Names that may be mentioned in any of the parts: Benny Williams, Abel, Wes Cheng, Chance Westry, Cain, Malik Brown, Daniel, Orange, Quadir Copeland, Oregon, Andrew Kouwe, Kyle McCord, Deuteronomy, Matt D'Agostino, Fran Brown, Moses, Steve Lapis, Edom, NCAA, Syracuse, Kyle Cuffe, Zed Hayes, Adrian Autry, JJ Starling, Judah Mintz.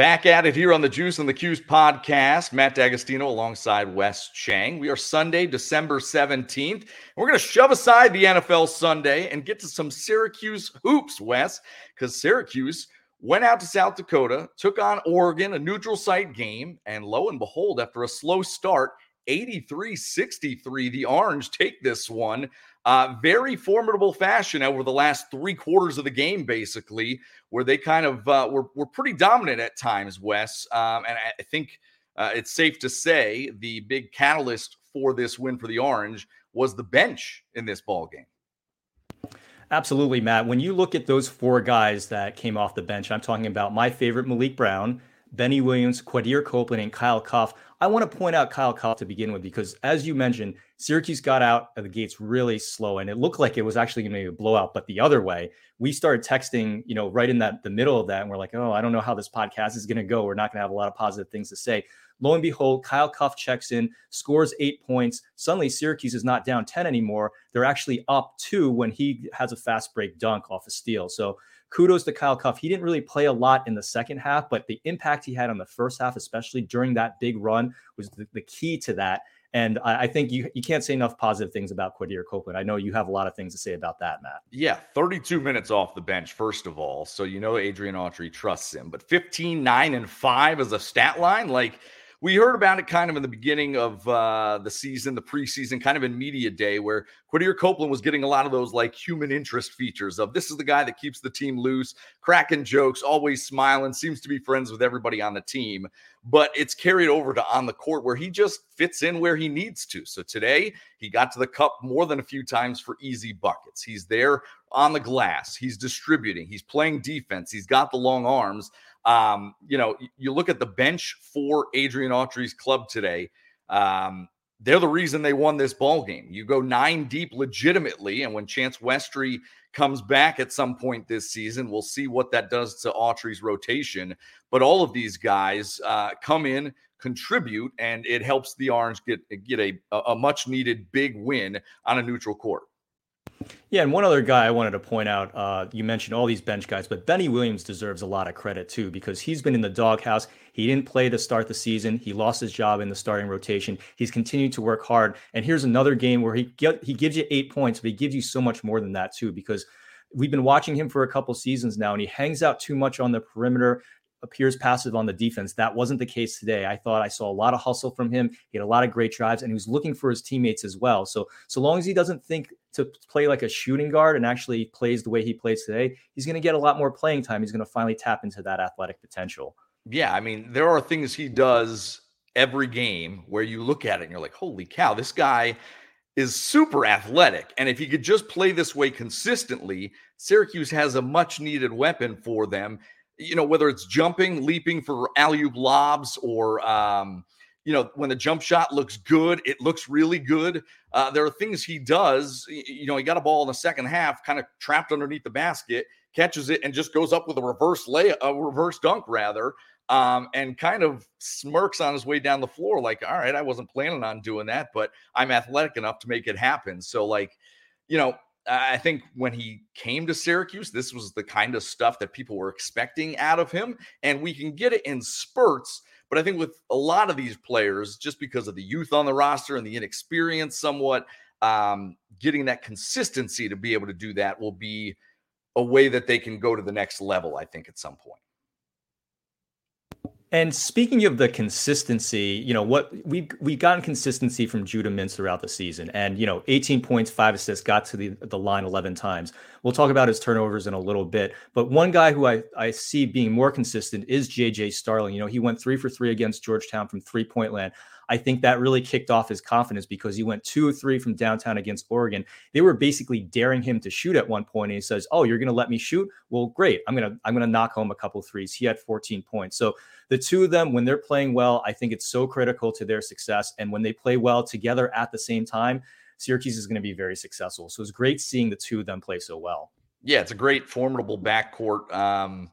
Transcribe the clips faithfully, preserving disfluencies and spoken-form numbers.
Back at it here on the Juice and the Q's podcast. Matt D'Agostino alongside Wes Cheng. We are Sunday, December seventeenth. And we're going to shove aside the N F L Sunday and get to some Syracuse hoops, Wes, because Syracuse went out to South Dakota, took on Oregon, a neutral site game, and lo and behold, after a slow start, eighty-three sixty-three, the Orange take this one. Uh, very formidable fashion over the last three quarters of the game, basically, where they kind of uh, were, were pretty dominant at times, Wes. Um, and I think uh, it's safe to say the big catalyst for this win for the Orange was the bench in this ballgame. Absolutely, Matt. When you look at those four guys that came off the bench, I'm talking about my favorite Malik Brown, Benny Williams, Quadir Copeland, and Kyle Cuffe. I want to point out Kyle Cuffe to begin with because, as you mentioned, Syracuse got out of the gates really slow, and it looked like it was actually going to be a blowout, but the other way. We started texting, you know, right in that the middle of that, and we're like, oh, I don't know how this podcast is going to go. We're not going to have a lot of positive things to say. Lo and behold, Kyle Cuffe checks in, scores eight points. Suddenly, Syracuse is not down ten anymore. They're actually up two when he has a fast break dunk off a steal. So kudos to Kyle Cuffe. He didn't really play a lot in the second half, but the impact he had on the first half, especially during that big run, was the, the key to that. And I, I think you you can't say enough positive things about Quadir Copeland. I know you have a lot of things to say about that, Matt. Yeah, thirty-two minutes off the bench, first of all. So you know Adrian Autry trusts him. But fifteen, nine, and five as a stat line, like we heard about it kind of in the beginning of uh, the season, the preseason, kind of in media day, where Quadir Copeland was getting a lot of those like human interest features of this is the guy that keeps the team loose, cracking jokes, always smiling, seems to be friends with everybody on the team. But it's carried over to on the court where he just fits in where he needs to. So today he got to the cup more than a few times for easy buckets. He's there on the glass. He's distributing. He's playing defense. He's got the long arms. Um, you know, you look at the bench for Adrian Autry's club today. Um, they're the reason they won this ball game. You go nine deep legitimately. And when Chance Westry comes back at some point this season, we'll see what that does to Autry's rotation. But all of these guys uh, come in, contribute, and it helps the Orange get, get a, a much needed big win on a neutral court. Yeah, and one other guy I wanted to point out, uh, you mentioned all these bench guys, but Benny Williams deserves a lot of credit too because he's been in the doghouse. He didn't play to start the season. He lost his job in the starting rotation. He's continued to work hard. And here's another game where he get, he gives you eight points, but he gives you so much more than that too because we've been watching him for a couple seasons now, and he hangs out too much on the perimeter, appears passive on the defense. That wasn't the case today. I thought I saw a lot of hustle from him. He had a lot of great drives, and he was looking for his teammates as well. So, so long as he doesn't think to play like a shooting guard and actually plays the way he plays today, he's going to get a lot more playing time. He's going to finally tap into that athletic potential. Yeah, I mean, there are things he does every game where you look at it and you're like, holy cow, this guy is super athletic. And if he could just play this way consistently, Syracuse has a much-needed weapon for them. You know, whether it's jumping, leaping for alley-oop lobs, or, um, you know, when the jump shot looks good, it looks really good. Uh, there are things he does. You know, he got a ball in the second half, kind of trapped underneath the basket, catches it, and just goes up with a reverse lay, a reverse dunk, rather, um, and kind of smirks on his way down the floor like, all right, I wasn't planning on doing that, but I'm athletic enough to make it happen. So, like, you know, I think when he came to Syracuse, this was the kind of stuff that people were expecting out of him, and we can get it in spurts. But I think with a lot of these players, just because of the youth on the roster and the inexperience somewhat, um, getting that consistency to be able to do that will be a way that they can go to the next level, I think, at some point. And speaking of the consistency, you know, what we we gotten consistency from Judah Mintz throughout the season, and you know, eighteen points, five assists, got to the, the line eleven times. We'll talk about his turnovers in a little bit, but one guy who I, I see being more consistent is J J Starling. You know, he went three for three against Georgetown from three-point land. I think that really kicked off his confidence because he went two or three from downtown against Oregon. They were basically daring him to shoot at one point, and he says, "Oh, you're going to let me shoot? Well, great. I'm going to I'm going to knock home a couple threes." He had fourteen points. So the two of them, when they're playing well, I think it's so critical to their success. And when they play well together at the same time, Syracuse is going to be very successful. So it's great seeing the two of them play so well. Yeah, it's a great, formidable backcourt. Um,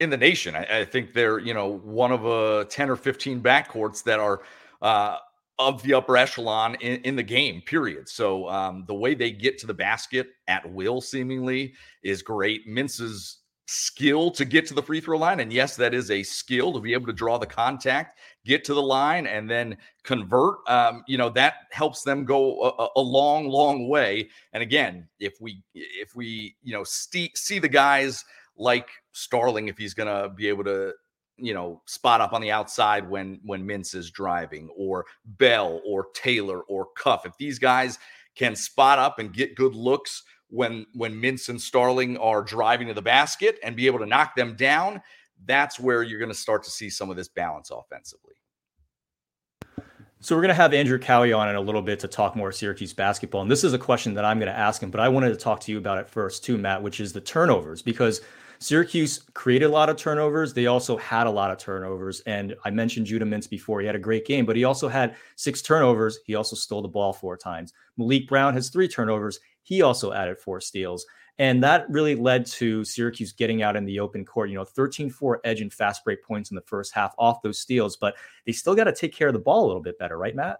in the nation, I, I think they're, you know, one of a ten or fifteen backcourts that are uh, of the upper echelon in, in the game, period. So um, the way they get to the basket at will seemingly is great. Mintz's skill to get to the free throw line. And yes, that is a skill to be able to draw the contact, get to the line, and then convert. Um, you know, that helps them go a, a long, long way. And again, if we, if we, you know, see, see the guys like Starling, if he's going to be able to, you know, spot up on the outside when, when Mintz is driving, or Bell or Taylor or Cuff, if these guys can spot up and get good looks when, when Mintz and Starling are driving to the basket and be able to knock them down, that's where you're going to start to see some of this balance offensively. So we're going to have Andrew Kouwe on in a little bit to talk more Syracuse basketball. And this is a question that I'm going to ask him, but I wanted to talk to you about it first too, Matt, which is the turnovers, because Syracuse created a lot of turnovers. They also had a lot of turnovers. And I mentioned Judah Mintz before. He had a great game, but he also had six turnovers. He also stole the ball four times. Malik Brown has three turnovers. He also added four steals. And that really led to Syracuse getting out in the open court, you know, thirteen four edge and fast break points in the first half off those steals, but they still got to take care of the ball a little bit better, right, Matt?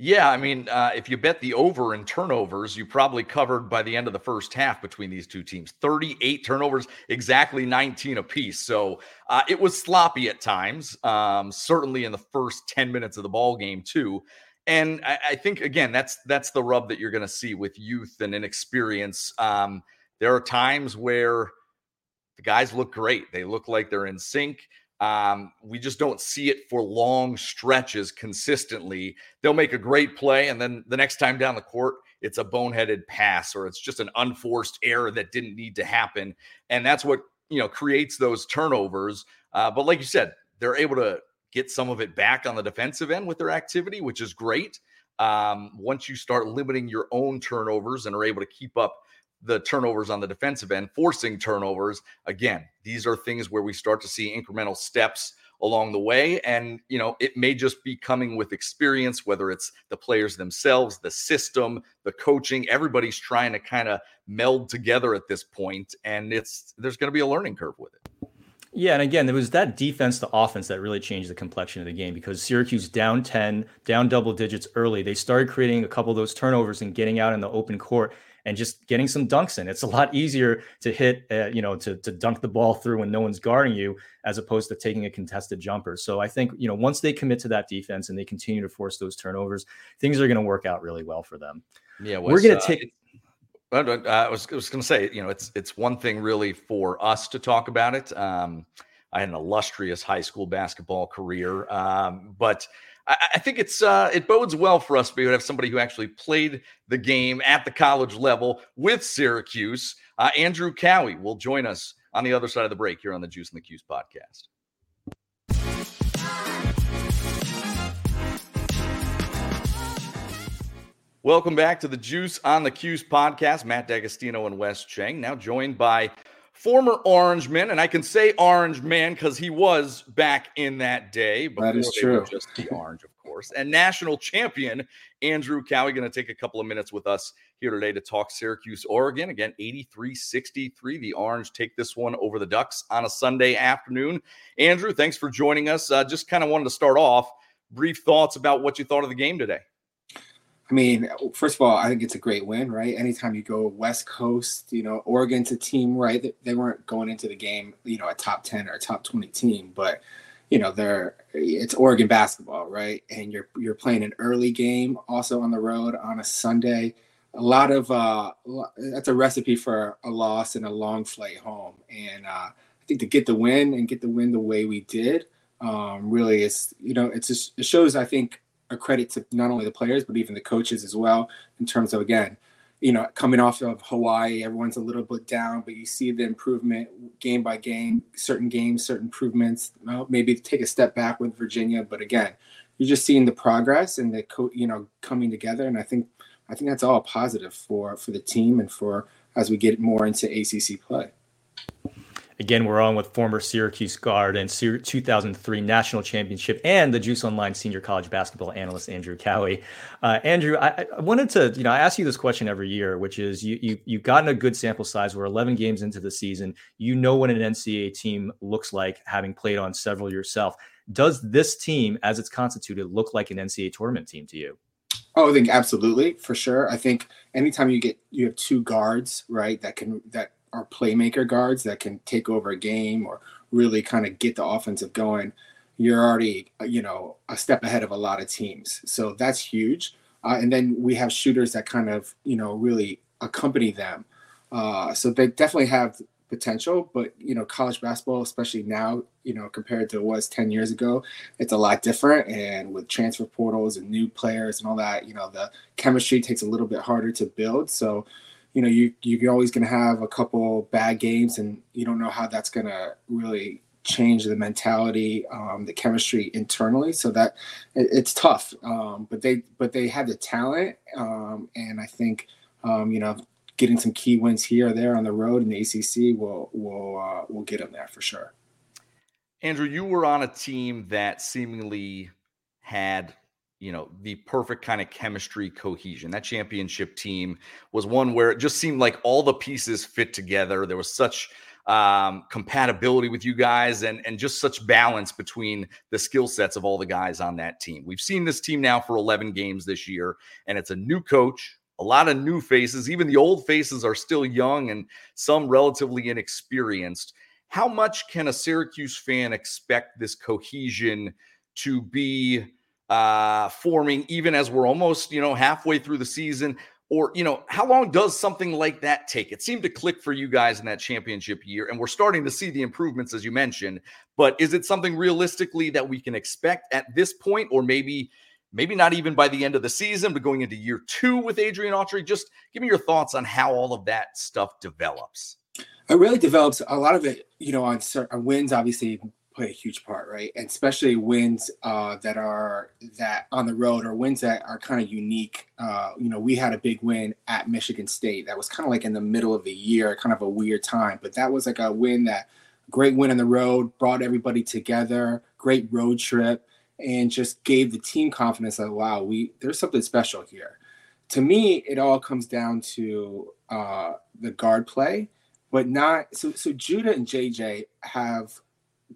Yeah, I mean, uh, if you bet the over in turnovers, you probably covered by the end of the first half between these two teams. thirty-eight turnovers, exactly nineteen apiece. So uh, it was sloppy at times, um, certainly in the first ten minutes of the ball game too. And I, I think, again, that's that's the rub that you're going to see with youth and inexperience. Um, there are times where the guys look great. They look like they're in sync. Um, we just don't see it for long stretches consistently. They'll make a great play, and then the next time down the court, it's a boneheaded pass, or it's just an unforced error that didn't need to happen. And that's what, you know, creates those turnovers. Uh, but like you said, they're able to get some of it back on the defensive end with their activity, which is great. Um, once you start limiting your own turnovers and are able to keep up the turnovers on the defensive end, forcing turnovers. Again, these are things where we start to see incremental steps along the way. And, you know, it may just be coming with experience, whether it's the players themselves, the system, the coaching, everybody's trying to kind of meld together at this point. And it's, there's going to be a learning curve with it. Yeah, and again, there was that defense to offense that really changed the complexion of the game, because Syracuse down ten, down double digits early, they started creating a couple of those turnovers and getting out in the open court and just getting some dunks in. It's a lot easier to hit, uh, you know, to, to dunk the ball through when no one's guarding you, as opposed to taking a contested jumper. So I think, you know, once they commit to that defense and they continue to force those turnovers, things are going to work out really well for them. Yeah, was, we're going to take. Uh, it- I was, I was going to say, you know, it's it's one thing really for us to talk about it. Um, I had an illustrious high school basketball career, um, but I, I think it's uh, it bodes well for us to be able to have somebody who actually played the game at the college level with Syracuse. Uh, Andrew Kouwe will join us on the other side of the break here on the Juice and the Cuse podcast. Welcome back to the Juice on the Cuse podcast. Matt D'Agostino and Wes Cheng, now joined by former Orange man, and I can say Orange man because he was back in that day. That is true. Just the Orange, of course. And national champion Andrew Kouwe going to take a couple of minutes with us here today to talk Syracuse, Oregon. Again, eighty-three sixty-three. The Orange take this one over the Ducks on a Sunday afternoon. Andrew, thanks for joining us. Uh, just kind of wanted to start off, brief thoughts about what you thought of the game today. I mean, first of all, I think it's a great win, right? Anytime you go West Coast, you know, Oregon's a team, right? They weren't going into the game, you know, a top ten or a top twenty team, but, you know, they're it's Oregon basketball, right? And you're you're playing an early game, also on the road on a Sunday. A lot of uh, that's a recipe for a loss and a long flight home. And uh, I think to get the win and get the win the way we did, um, really is, you know, it's just, it shows, I think, a credit to not only the players, but even the coaches as well, in terms of, again, you know, coming off of Hawaii, everyone's a little bit down, but you see the improvement game by game, certain games, certain improvements. Well, maybe take a step back with Virginia, but again, you're just seeing the progress and the, co- you know, coming together. And I think, I think that's all positive for, for the team and for, as we get more into A C C play. Again, we're on with former Syracuse guard and two thousand three national championship and the Juice Online senior college basketball analyst, Andrew Kouwe. Uh, Andrew, I, I wanted to, you know, I ask you this question every year, which is you, you, you've gotten a good sample size. We're eleven games into the season. You know what an N C double A team looks like, having played on several yourself. Does this team, as it's constituted, look like an N C double A tournament team to you? Oh, I think absolutely, for sure. I think anytime you get, you have two guards, right, that can, that are playmaker guards that can take over a game or really kind of get the offensive going, you're already, you know, a step ahead of a lot of teams. So that's huge. Uh, and then we have shooters that kind of, you know, really accompany them. Uh, so they definitely have potential, but, you know, college basketball, especially now, you know, compared to what it was ten years ago, it's a lot different. And with transfer portals and new players and all that, you know, the chemistry takes a little bit harder to build. So, you know, you, you're always going to have a couple bad games, and you don't know how that's going to really change the mentality, um, the chemistry internally. So that it, it's tough, um, but they but they had the talent, um, and I think, um, you know, getting some key wins here or there on the road in the A C C will will uh, will get them there for sure. Andrew, you were on a team that seemingly had, you know, the perfect kind of chemistry cohesion. That championship team was one where it just seemed like all the pieces fit together. There was such um, compatibility with you guys and, and just such balance between the skill sets of all the guys on that team. We've seen this team now for eleven games this year, and it's a new coach, a lot of new faces. Even the old faces are still young and some relatively inexperienced. How much can a Syracuse fan expect this cohesion to be uh, forming, even as we're almost, you know, halfway through the season? Or, you know, how long does something like that take? It seemed to click for you guys in that championship year, and we're starting to see the improvements, as you mentioned. But is it something realistically that we can expect at this point, or maybe maybe not even by the end of the season, but going into year two with Adrian Autry? Just give me your thoughts on how all of that stuff develops. It really develops a lot of it, you know, on certain wins, obviously, play a huge part, right? And especially wins uh, that are that on the road, or wins that are kind of unique. Uh, you know, we had a big win at Michigan State that was kind of like in the middle of the year, kind of a weird time, but that was like a win that great win on the road, brought everybody together, great road trip, and just gave the team confidence that, wow, we there's something special here. To me, it all comes down to uh, the guard play, but not so. So Judah and J J have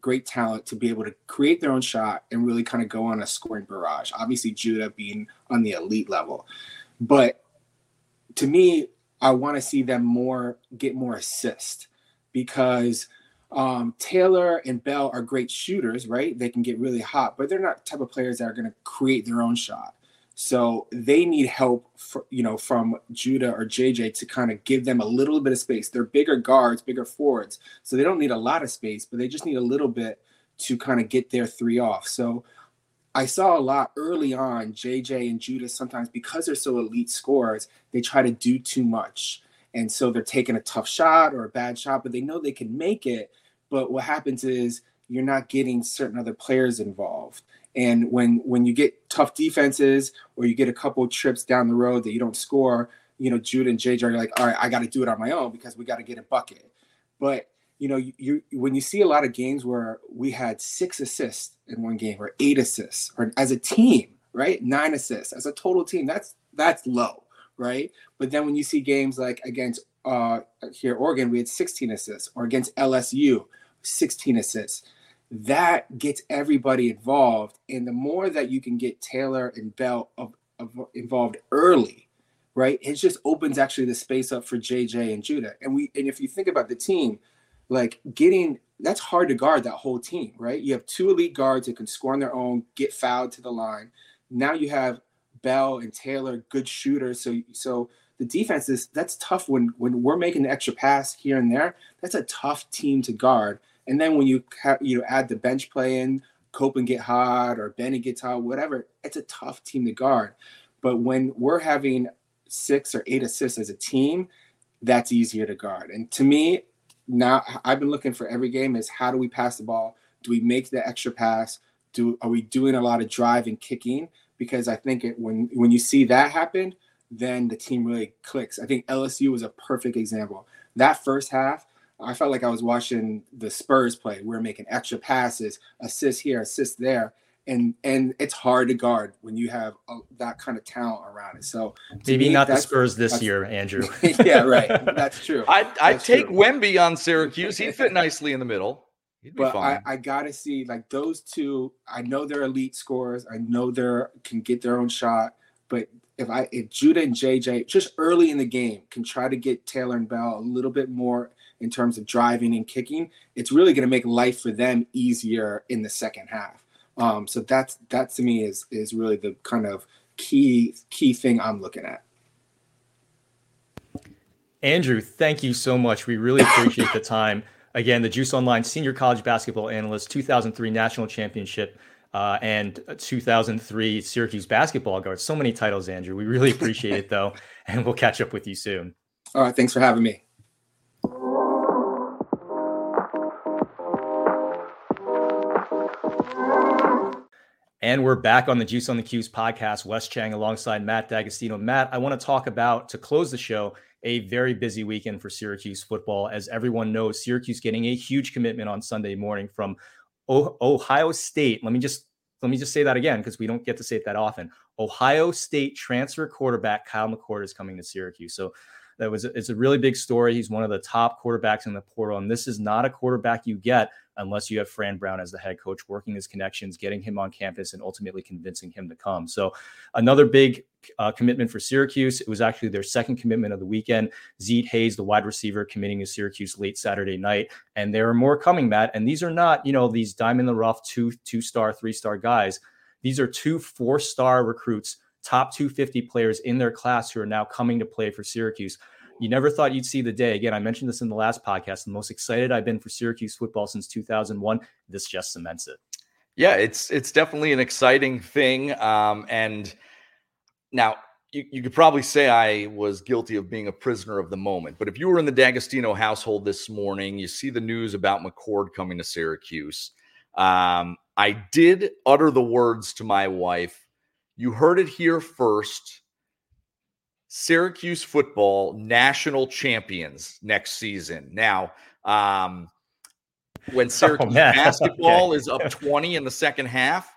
great talent to be able to create their own shot and really kind of go on a scoring barrage. Obviously Judah being on the elite level, but to me, I want to see them more, get more assist, because um, Taylor and Bell are great shooters, right? They can get really hot, but they're not the type of players that are going to create their own shot. So they need help, for, you know, from Judah or J J to kind of give them a little bit of space. They're bigger guards, bigger forwards, so they don't need a lot of space, but they just need a little bit to kind of get their three off. So I saw a lot early on, J J and Judah sometimes, because they're so elite scorers, they try to do too much. And so they're taking a tough shot or a bad shot, but they know they can make it. But what happens is you're not getting certain other players involved. And when when you get tough defenses or you get a couple trips down the road that you don't score, you know, Judah and J J are like, all right, I got to do it on my own because we got to get a bucket. But, you know, you, you when you see a lot of games where we had six assists in one game or eight assists, or as a team, right, nine assists as a total team, that's that's low, right? But then when you see games like against uh, here Oregon, we had sixteen assists, or against L S U, sixteen assists. That gets everybody involved, and the more that you can get Taylor and Bell of, of involved early, right, it just opens actually the space up for J J and Judah. And we, and if you think about the team, like getting that's hard to guard that whole team, right? You have two elite guards that can score on their own, get fouled to the line. Now you have Bell and Taylor, good shooters, so so the defense is that's tough when when we're making the extra pass here and there. That's a tough team to guard. And then when you ha- you add the bench play in, Copeland get hot or Benny gets hot, whatever, it's a tough team to guard. But when we're having six or eight assists as a team, that's easier to guard. And to me, now I've been looking for every game is how do we pass the ball? Do we make the extra pass? Do Are we doing a lot of drive and kicking? Because I think it, when, when you see that happen, then the team really clicks. I think L S U was a perfect example. That first half, I felt like I was watching the Spurs play. We're making extra passes, assists here, assists there. And and it's hard to guard when you have a, that kind of talent around it. So maybe me, not the Spurs this year, Andrew. Yeah, right. That's true. I I take true. Wemby on Syracuse. He'd fit nicely in the middle. He'd be but fine. I, I got to see, like, those two, I know they're elite scorers. I know they can get their own shot. But if I if Judah and J J, just early in the game, can try to get Taylor and Bell a little bit more – in terms of driving and kicking, it's really going to make life for them easier in the second half. Um, so that's, that to me is, is really the kind of key, key thing I'm looking at. Andrew, thank you so much. We really appreciate the time. Again, the Juice Online senior college basketball analyst, two thousand three national championship, uh, and two thousand three Syracuse basketball guard. So many titles, Andrew. We really appreciate it though. And we'll catch up with you soon. All right. Thanks for having me. And we're back on the Juice on the Q's podcast. Wes Cheng alongside Matt D'Agostino. Matt, I want to talk about, to close the show, a very busy weekend for Syracuse football. As everyone knows, Syracuse getting a huge commitment on Sunday morning from o- Ohio State. Let me just let me just say that again, because we don't get to say it that often. Ohio State transfer quarterback Kyle McCord is coming to Syracuse. So that was it's a really big story. He's one of the top quarterbacks in the portal, and this is not a quarterback you get unless you have Fran Brown as the head coach, working his connections, getting him on campus, and ultimately convincing him to come. So another big uh, commitment for Syracuse. It was actually their second commitment of the weekend. Zed Hayes, the wide receiver, committing to Syracuse late Saturday night. And there are more coming, Matt. And these are not, you know, these dime in the rough, two, two-star, three-star guys. These are two four-star recruits, top two hundred fifty players in their class who are now coming to play for Syracuse. You never thought you'd see the day. Again, I mentioned this in the last podcast, the most excited I've been for Syracuse football since two thousand one. This just cements it. Yeah, it's it's definitely an exciting thing. Um, and now you, you could probably say I was guilty of being a prisoner of the moment. But if you were in the D'Agostino household this morning, you see the news about McCord coming to Syracuse. Um, I did utter the words to my wife. You heard it here first. Syracuse football national champions next season. Now, um, when Syracuse oh, basketball okay. is up twenty in the second half,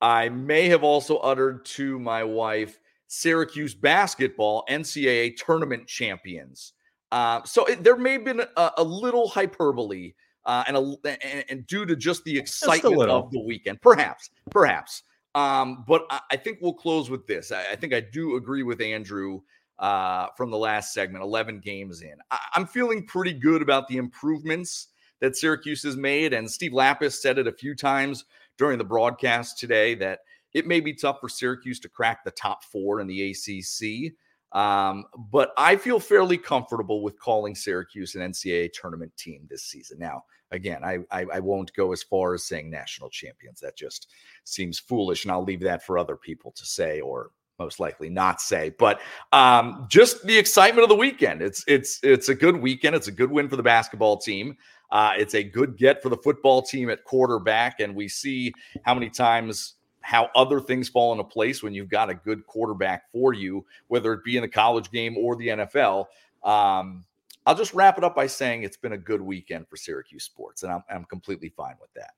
I may have also uttered to my wife, Syracuse basketball N C double A tournament champions. Uh, so it, there may have been a, a little hyperbole uh, and, a, and, and due to just the excitement just of the weekend, perhaps, perhaps. Um, but I, I think we'll close with this. I, I think I do agree with Andrew uh, from the last segment, eleven games in. I, I'm feeling pretty good about the improvements that Syracuse has made. And Steve Lapis said it a few times during the broadcast today that it may be tough for Syracuse to crack the top four in the A C C. Um, but I feel fairly comfortable with calling Syracuse an N C double A tournament team this season. Now, again, I, I, I won't go as far as saying national champions. That just seems foolish, and I'll leave that for other people to say, or most likely not say. But um, just the excitement of the weekend. It's it's it's a good weekend. It's a good win for the basketball team. Uh, it's a good get for the football team at quarterback, and we see how many times how other things fall into place when you've got a good quarterback for you, whether it be in the college game or the N F L. Um, I'll just wrap it up by saying it's been a good weekend for Syracuse sports, and I'm, I'm completely fine with that.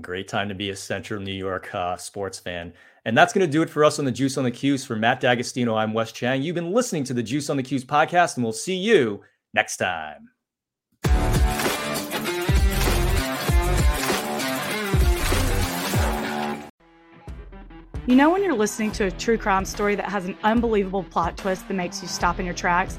Great time to be a Central New York uh, sports fan. And that's going to do it for us on the Juice on the Q's. For Matt D'Agostino, I'm Wes Cheng. You've been listening to the Juice on the Q's podcast, and we'll see you next time. You know when you're listening to a true crime story that has an unbelievable plot twist that makes you stop in your tracks?